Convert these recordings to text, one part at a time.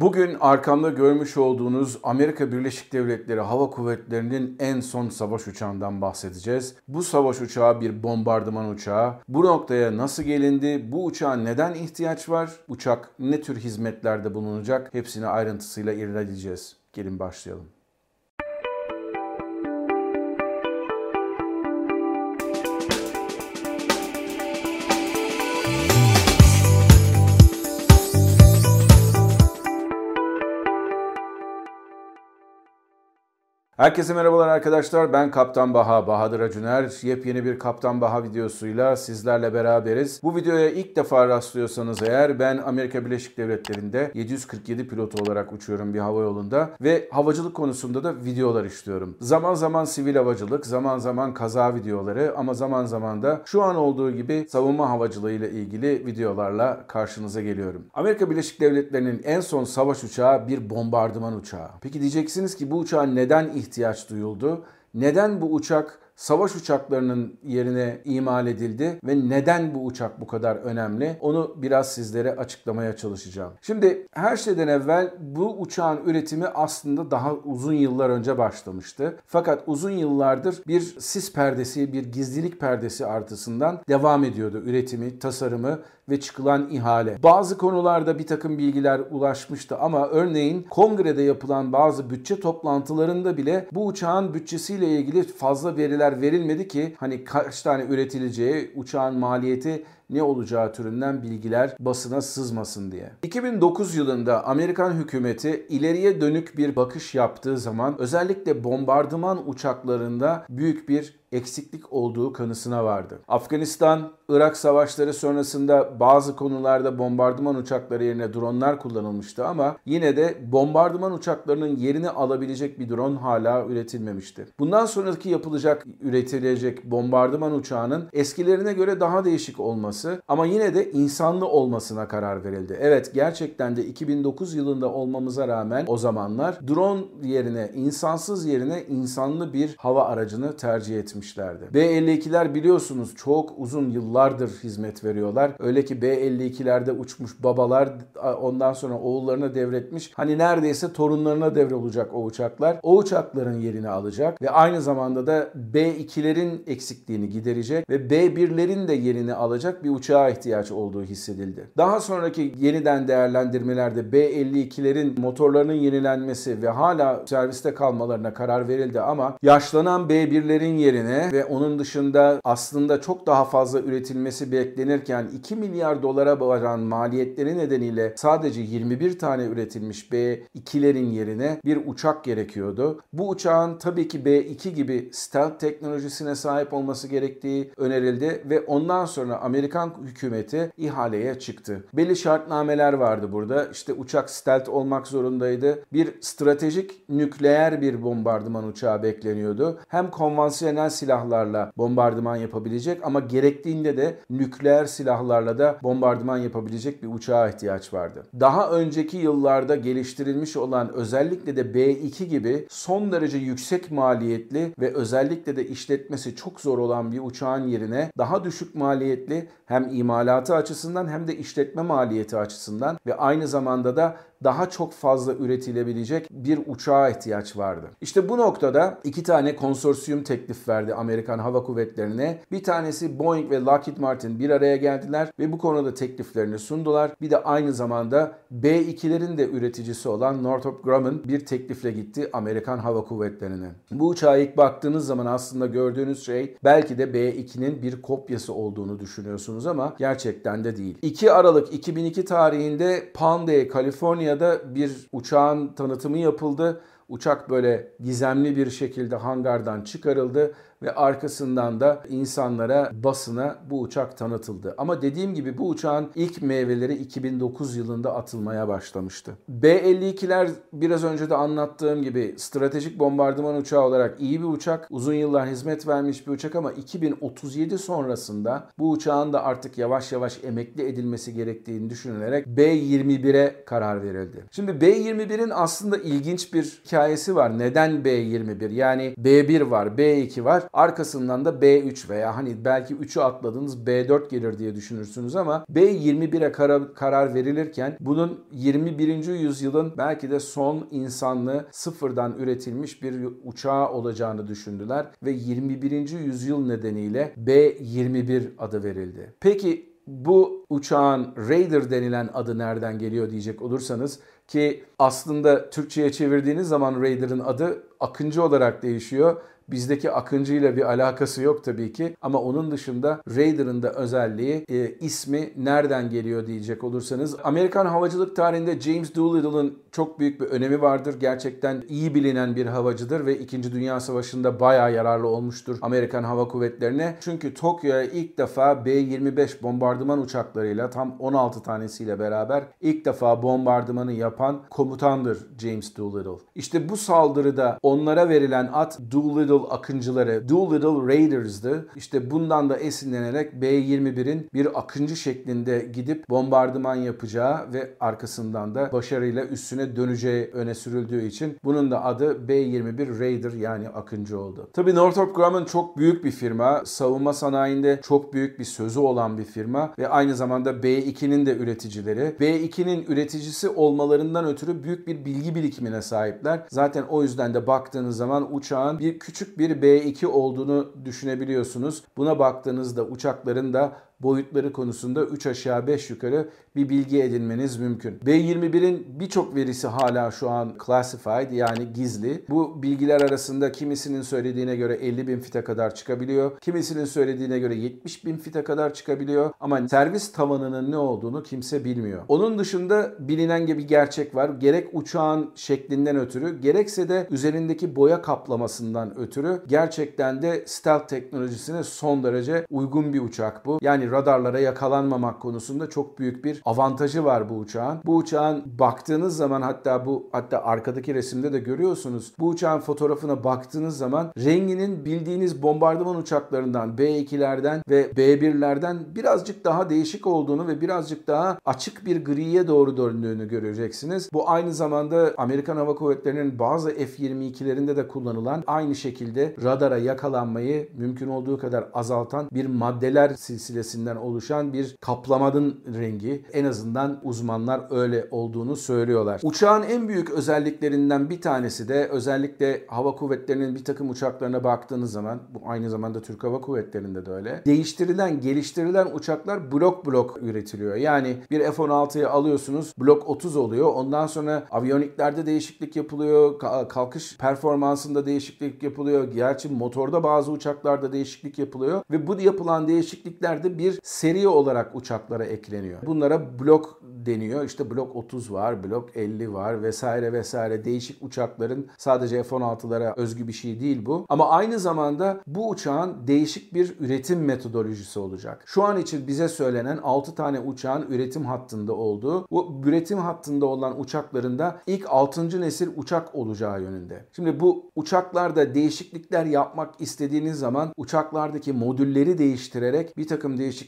Bugün arkamda görmüş olduğunuz Amerika Birleşik Devletleri Hava Kuvvetleri'nin en son savaş uçağından bahsedeceğiz. Bu savaş uçağı bir bombardıman uçağı. Bu noktaya nasıl gelindi? Bu uçağa neden ihtiyaç var? Uçak ne tür hizmetlerde bulunacak? Hepsini ayrıntısıyla irdeleyeceğiz. Gelin başlayalım. Herkese merhabalar arkadaşlar, ben Kaptan Bahadır Acuner. Yepyeni bir Kaptan Baha videosuyla sizlerle beraberiz. Bu videoya ilk defa rastlıyorsanız eğer, ben Amerika Birleşik Devletleri'nde 747 pilotu olarak uçuyorum bir havayolunda ve havacılık konusunda da videolar işliyorum. Zaman zaman sivil havacılık, zaman zaman kaza videoları ama zaman zaman da şu an olduğu gibi savunma havacılığı ile ilgili videolarla karşınıza geliyorum. Amerika Birleşik Devletleri'nin en son savaş uçağı bir bombardıman uçağı. Peki diyeceksiniz ki bu uçağa neden ihtiyaç duyuldu? Neden bu uçak savaş uçaklarının yerine imal edildi ve neden bu uçak bu kadar önemli? Onu biraz sizlere açıklamaya çalışacağım. Şimdi her şeyden evvel bu uçağın üretimi aslında daha uzun yıllar önce başlamıştı. Fakat uzun yıllardır bir sis perdesi, bir gizlilik perdesi artısından devam ediyordu üretimi, tasarımı ve çıkılan ihale. Bazı konularda bir takım bilgiler ulaşmıştı ama örneğin kongrede yapılan bazı bütçe toplantılarında bile bu uçağın bütçesiyle ilgili fazla veriler verilmedi ki hani kaç tane üretileceği, uçağın maliyeti ne olacağı türünden bilgiler basına sızmasın diye. 2009 yılında Amerikan hükümeti ileriye dönük bir bakış yaptığı zaman özellikle bombardıman uçaklarında büyük bir eksiklik olduğu kanısına vardı. Afganistan, Irak savaşları sonrasında bazı konularda bombardıman uçakları yerine dronlar kullanılmıştı ama yine de bombardıman uçaklarının yerini alabilecek bir drone hala üretilmemişti. Bundan sonraki üretilecek bombardıman uçağının eskilerine göre daha değişik olması ama yine de insanlı olmasına karar verildi. Evet, gerçekten de 2009 yılında olmamıza rağmen o zamanlar drone yerine, insansız yerine insanlı bir hava aracını tercih etmişti. B-52'ler biliyorsunuz çok uzun yıllardır hizmet veriyorlar. Öyle ki B-52'lerde uçmuş babalar ondan sonra oğullarına devretmiş. Hani neredeyse torunlarına devrolacak o uçaklar. O uçakların yerini alacak ve aynı zamanda da B-2'lerin eksikliğini giderecek ve B-1'lerin de yerini alacak bir uçağa ihtiyaç olduğu hissedildi. Daha sonraki yeniden değerlendirmelerde B-52'lerin motorlarının yenilenmesi ve hala serviste kalmalarına karar verildi ama yaşlanan B-1'lerin yerine ve onun dışında aslında çok daha fazla üretilmesi beklenirken 2 milyar dolara varan maliyetleri nedeniyle sadece 21 tane üretilmiş B-2'lerin yerine bir uçak gerekiyordu. Bu uçağın tabii ki B-2 gibi stealth teknolojisine sahip olması gerektiği önerildi ve ondan sonra Amerikan hükümeti ihaleye çıktı. Belli şartnameler vardı burada. İşte uçak stealth olmak zorundaydı. Bir stratejik nükleer bir bombardıman uçağı bekleniyordu. Hem konvansiyonel silahlarla bombardıman yapabilecek ama gerektiğinde de nükleer silahlarla da bombardıman yapabilecek bir uçağa ihtiyaç vardı. Daha önceki yıllarda geliştirilmiş olan özellikle de B-2 gibi son derece yüksek maliyetli ve özellikle de işletmesi çok zor olan bir uçağın yerine daha düşük maliyetli, hem imalatı açısından hem de işletme maliyeti açısından ve aynı zamanda da daha çok fazla üretilebilecek bir uçağa ihtiyaç vardı. İşte bu noktada iki tane konsorsiyum teklif verdi Amerikan Hava Kuvvetleri'ne. Bir tanesi Boeing ve Lockheed Martin bir araya geldiler ve bu konuda tekliflerini sundular. Bir de aynı zamanda B-2'lerin de üreticisi olan Northrop Grumman bir teklifle gitti Amerikan Hava Kuvvetleri'ne. Bu uçağa ilk baktığınız zaman aslında gördüğünüz şey belki de B-2'nin bir kopyası olduğunu düşünüyorsunuz ama gerçekten de değil. 2 Aralık 2002 tarihinde Palmdale, Kaliforniya da bir uçağın tanıtımı yapıldı. Uçak böyle gizemli bir şekilde hangardan çıkarıldı ve arkasından da insanlara, basına bu uçak tanıtıldı. Ama dediğim gibi bu uçağın ilk meyveleri 2009 yılında atılmaya başlamıştı. B-52'ler biraz önce de anlattığım gibi stratejik bombardıman uçağı olarak iyi bir uçak, uzun yıllar hizmet vermiş bir uçak ama 2037 sonrasında bu uçağın da artık yavaş yavaş emekli edilmesi gerektiğini düşünülerek B-21'e karar verildi. Şimdi B-21'in aslında ilginç bir hikayesi var. Neden B-21? Yani B-1 var, B-2 var. Arkasından da B-3 veya hani belki 3'ü atladığınız B-4 gelir diye düşünürsünüz ama B-21'e karar verilirken bunun 21. yüzyılın belki de son insanlı sıfırdan üretilmiş bir uçağı olacağını düşündüler ve 21. yüzyıl nedeniyle B-21 adı verildi. Peki bu uçağın Raider denilen adı nereden geliyor diyecek olursanız, ki aslında Türkçe'ye çevirdiğiniz zaman Raider'ın adı Akıncı olarak değişiyor. Bizdeki Akıncı ile bir alakası yok tabii ki ama onun dışında Raider'ın da özelliği, ismi nereden geliyor diyecek olursanız, Amerikan havacılık tarihinde James Doolittle'ın çok büyük bir önemi vardır. Gerçekten iyi bilinen bir havacıdır ve 2. Dünya Savaşı'nda bayağı yararlı olmuştur Amerikan Hava Kuvvetleri'ne. Çünkü Tokyo'ya ilk defa B-25 bombardıman uçaklarıyla tam 16 tanesiyle beraber ilk defa bombardımanı yapan komutandır James Doolittle. İşte bu saldırıda onlara verilen at Doolittle Akıncıları, Doolittle Raiders'dı. İşte bundan da esinlenerek B-21'in bir akıncı şeklinde gidip bombardıman yapacağı ve arkasından da başarıyla üstüne döneceği öne sürüldüğü için bunun da adı B-21 Raider yani akıncı oldu. Tabii Northrop Grumman çok büyük bir firma. Savunma sanayinde çok büyük bir sözü olan bir firma ve aynı zamanda B-2'nin de üreticileri. B-2'nin üreticisi olmalarından ötürü büyük bir bilgi birikimine sahipler. Zaten o yüzden de baktığınız zaman uçağın bir küçük bir B-2 olduğunu düşünebiliyorsunuz. Buna baktığınızda uçakların da boyutları konusunda 3 aşağı 5 yukarı bir bilgi edinmeniz mümkün. B-21'in birçok verisi hala şu an classified yani gizli. Bu bilgiler arasında kimisinin söylediğine göre 50.000 fite kadar çıkabiliyor. Kimisinin söylediğine göre 70.000 fite kadar çıkabiliyor. Ama servis tavanının ne olduğunu kimse bilmiyor. Onun dışında bilinen gibi gerçek var. Gerek uçağın şeklinden ötürü gerekse de üzerindeki boya kaplamasından ötürü gerçekten de stealth teknolojisine son derece uygun bir uçak bu. Yani radarlara yakalanmamak konusunda çok büyük bir avantajı var bu uçağın. Bu uçağın baktığınız zaman hatta arkadaki resimde de görüyorsunuz. Bu uçağın fotoğrafına baktığınız zaman renginin bildiğiniz bombardıman uçaklarından B-2'lerden ve B-1'lerden birazcık daha değişik olduğunu ve birazcık daha açık bir griye doğru döndüğünü göreceksiniz. Bu aynı zamanda Amerikan Hava Kuvvetleri'nin bazı F-22'lerinde de kullanılan aynı şekilde radara yakalanmayı mümkün olduğu kadar azaltan bir maddeler silsilesi oluşan bir kaplamanın rengi. En azından uzmanlar öyle olduğunu söylüyorlar. Uçağın en büyük özelliklerinden bir tanesi de özellikle hava kuvvetlerinin bir takım uçaklarına baktığınız zaman, bu aynı zamanda Türk Hava Kuvvetleri'nde de öyle, değiştirilen, geliştirilen uçaklar blok blok üretiliyor. Yani bir F-16'yı alıyorsunuz, blok 30 oluyor. Ondan sonra aviyoniklerde değişiklik yapılıyor, kalkış performansında değişiklik yapılıyor. Gerçi motorda bazı uçaklarda değişiklik yapılıyor ve bu yapılan değişikliklerde bir seri olarak uçaklara ekleniyor. Bunlara blok deniyor. İşte blok 30 var, blok 50 var vesaire vesaire. Değişik uçakların, sadece F-16'lara özgü bir şey değil bu. Ama aynı zamanda bu uçağın değişik bir üretim metodolojisi olacak. Şu an için bize söylenen 6 tane uçağın üretim hattında olduğu, bu üretim hattında olan uçakların da ilk 6. nesil uçak olacağı yönünde. Şimdi bu uçaklarda değişiklikler yapmak istediğiniz zaman uçaklardaki modülleri değiştirerek bir takım değişiklikleri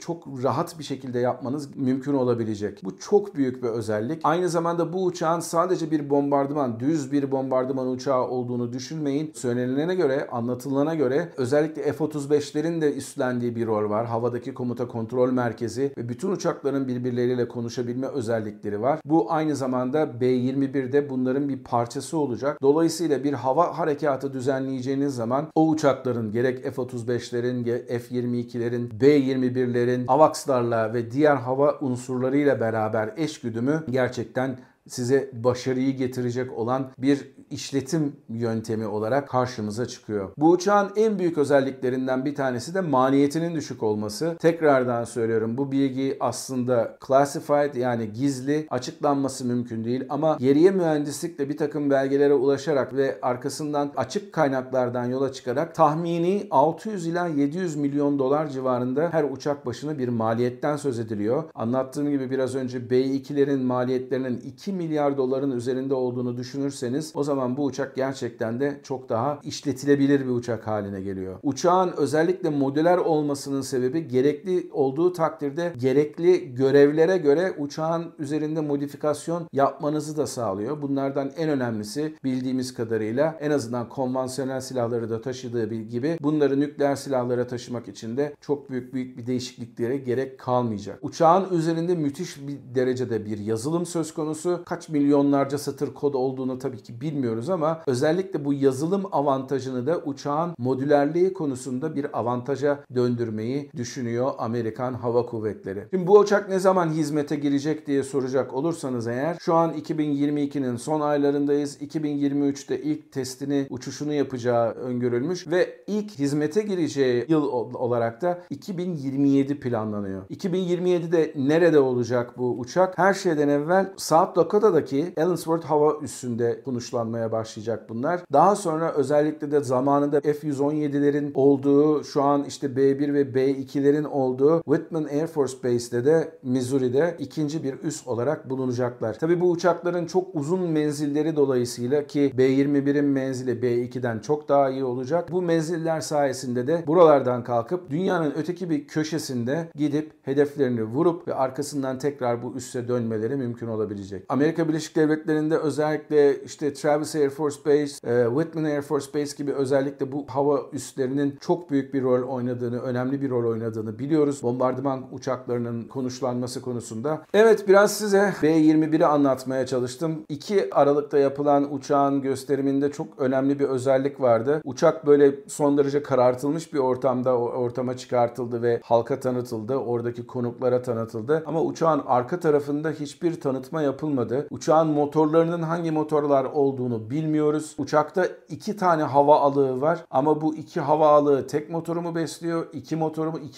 çok rahat bir şekilde yapmanız mümkün olabilecek. Bu çok büyük bir özellik. Aynı zamanda bu uçağın sadece bir bombardıman, düz bir bombardıman uçağı olduğunu düşünmeyin. Söylenilene göre, anlatılana göre özellikle F-35'lerin de üstlendiği bir rol var. Havadaki komuta kontrol merkezi ve bütün uçakların birbirleriyle konuşabilme özellikleri var. Bu aynı zamanda B-21'de bunların bir parçası olacak. Dolayısıyla bir hava harekatı düzenleyeceğiniz zaman o uçakların gerek F-35'lerin, F-22'lerin, B-21'lerin AWACS'larla ve diğer hava unsurlarıyla beraber eşgüdümü gerçekten size başarıyı getirecek olan bir işletim yöntemi olarak karşımıza çıkıyor. Bu uçağın en büyük özelliklerinden bir tanesi de maliyetinin düşük olması. Tekrardan söylüyorum, bu bilgi aslında classified yani gizli, açıklanması mümkün değil ama geriye mühendislikle bir takım belgelere ulaşarak ve arkasından açık kaynaklardan yola çıkarak tahmini 600 ila 700 milyon dolar civarında her uçak başına bir maliyetten söz ediliyor. Anlattığım gibi biraz önce B-2'lerin maliyetlerinin 2 milyar doların üzerinde olduğunu düşünürseniz o zaman bu uçak gerçekten de çok daha işletilebilir bir uçak haline geliyor. Uçağın özellikle modüler olmasının sebebi gerekli olduğu takdirde gerekli görevlere göre uçağın üzerinde modifikasyon yapmanızı da sağlıyor. Bunlardan en önemlisi bildiğimiz kadarıyla en azından konvansiyonel silahları da taşıdığı gibi bunları nükleer silahlara taşımak için de çok büyük bir değişikliklere gerek kalmayacak. Uçağın üzerinde müthiş bir derecede bir yazılım söz konusu. Kaç milyonlarca satır kod olduğunu tabii ki bilmiyoruz ama özellikle bu yazılım avantajını da uçağın modülerliği konusunda bir avantaja döndürmeyi düşünüyor Amerikan Hava Kuvvetleri. Şimdi bu uçak ne zaman hizmete girecek diye soracak olursanız eğer şu an 2022'nin son aylarındayız. 2023'te ilk testini, uçuşunu yapacağı öngörülmüş ve ilk hizmete gireceği yıl olarak da 2027 planlanıyor. 2027'de nerede olacak bu uçak? Her şeyden evvel South Dakota'daki Ellsworth hava üssünde konuşlanmaya başlayacak bunlar. Daha sonra özellikle de zamanında F-117'lerin olduğu, şu an işte B-1 ve B-2'lerin olduğu Whitman Air Force Base'de de Missouri'de ikinci bir üs olarak bulunacaklar. Tabii bu uçakların çok uzun menzilleri dolayısıyla ki B-21'in menzili B-2'den çok daha iyi olacak. Bu menziller sayesinde de buralardan kalkıp dünyanın öteki bir köşesinde gidip hedeflerini vurup ve arkasından tekrar bu üsse dönmeleri mümkün olabilecek. Amerika Birleşik Devletleri'nde özellikle işte Travis Air Force Base, Whitman Air Force Base gibi özellikle bu hava üslerinin çok büyük bir rol oynadığını, önemli bir rol oynadığını biliyoruz. Bombardıman uçaklarının konuşlanması konusunda. Evet, biraz size B-21'i anlatmaya çalıştım. 2 Aralık'ta yapılan uçağın gösteriminde çok önemli bir özellik vardı. Uçak böyle son derece karartılmış bir ortamda ortama çıkartıldı ve halka tanıtıldı. Oradaki konuklara tanıtıldı. Ama uçağın arka tarafında hiçbir tanıtma yapılmadı. Uçağın motorlarının hangi motorlar olduğunu bilmiyoruz. Uçakta 2 tane hava alığı var. Ama bu 2 hava alığı tek motoru mu besliyor? 2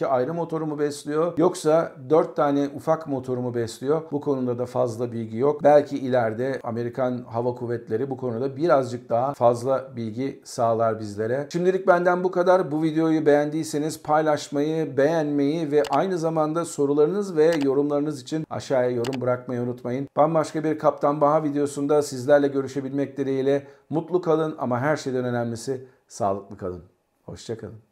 ayrı motoru mu besliyor? Yoksa 4 tane ufak motoru mu besliyor? Bu konuda da fazla bilgi yok. Belki ileride Amerikan Hava Kuvvetleri bu konuda birazcık daha fazla bilgi sağlar bizlere. Şimdilik benden bu kadar. Bu videoyu beğendiyseniz paylaşmayı, beğenmeyi ve aynı zamanda sorularınız ve yorumlarınız için aşağıya yorum bırakmayı unutmayın. Bambaşka bir Kaptan Baha videosunda sizlerle görüşebilmek dileğiyle mutlu kalın ama her şeyden önemlisi sağlıklı kalın. Hoşça kalın.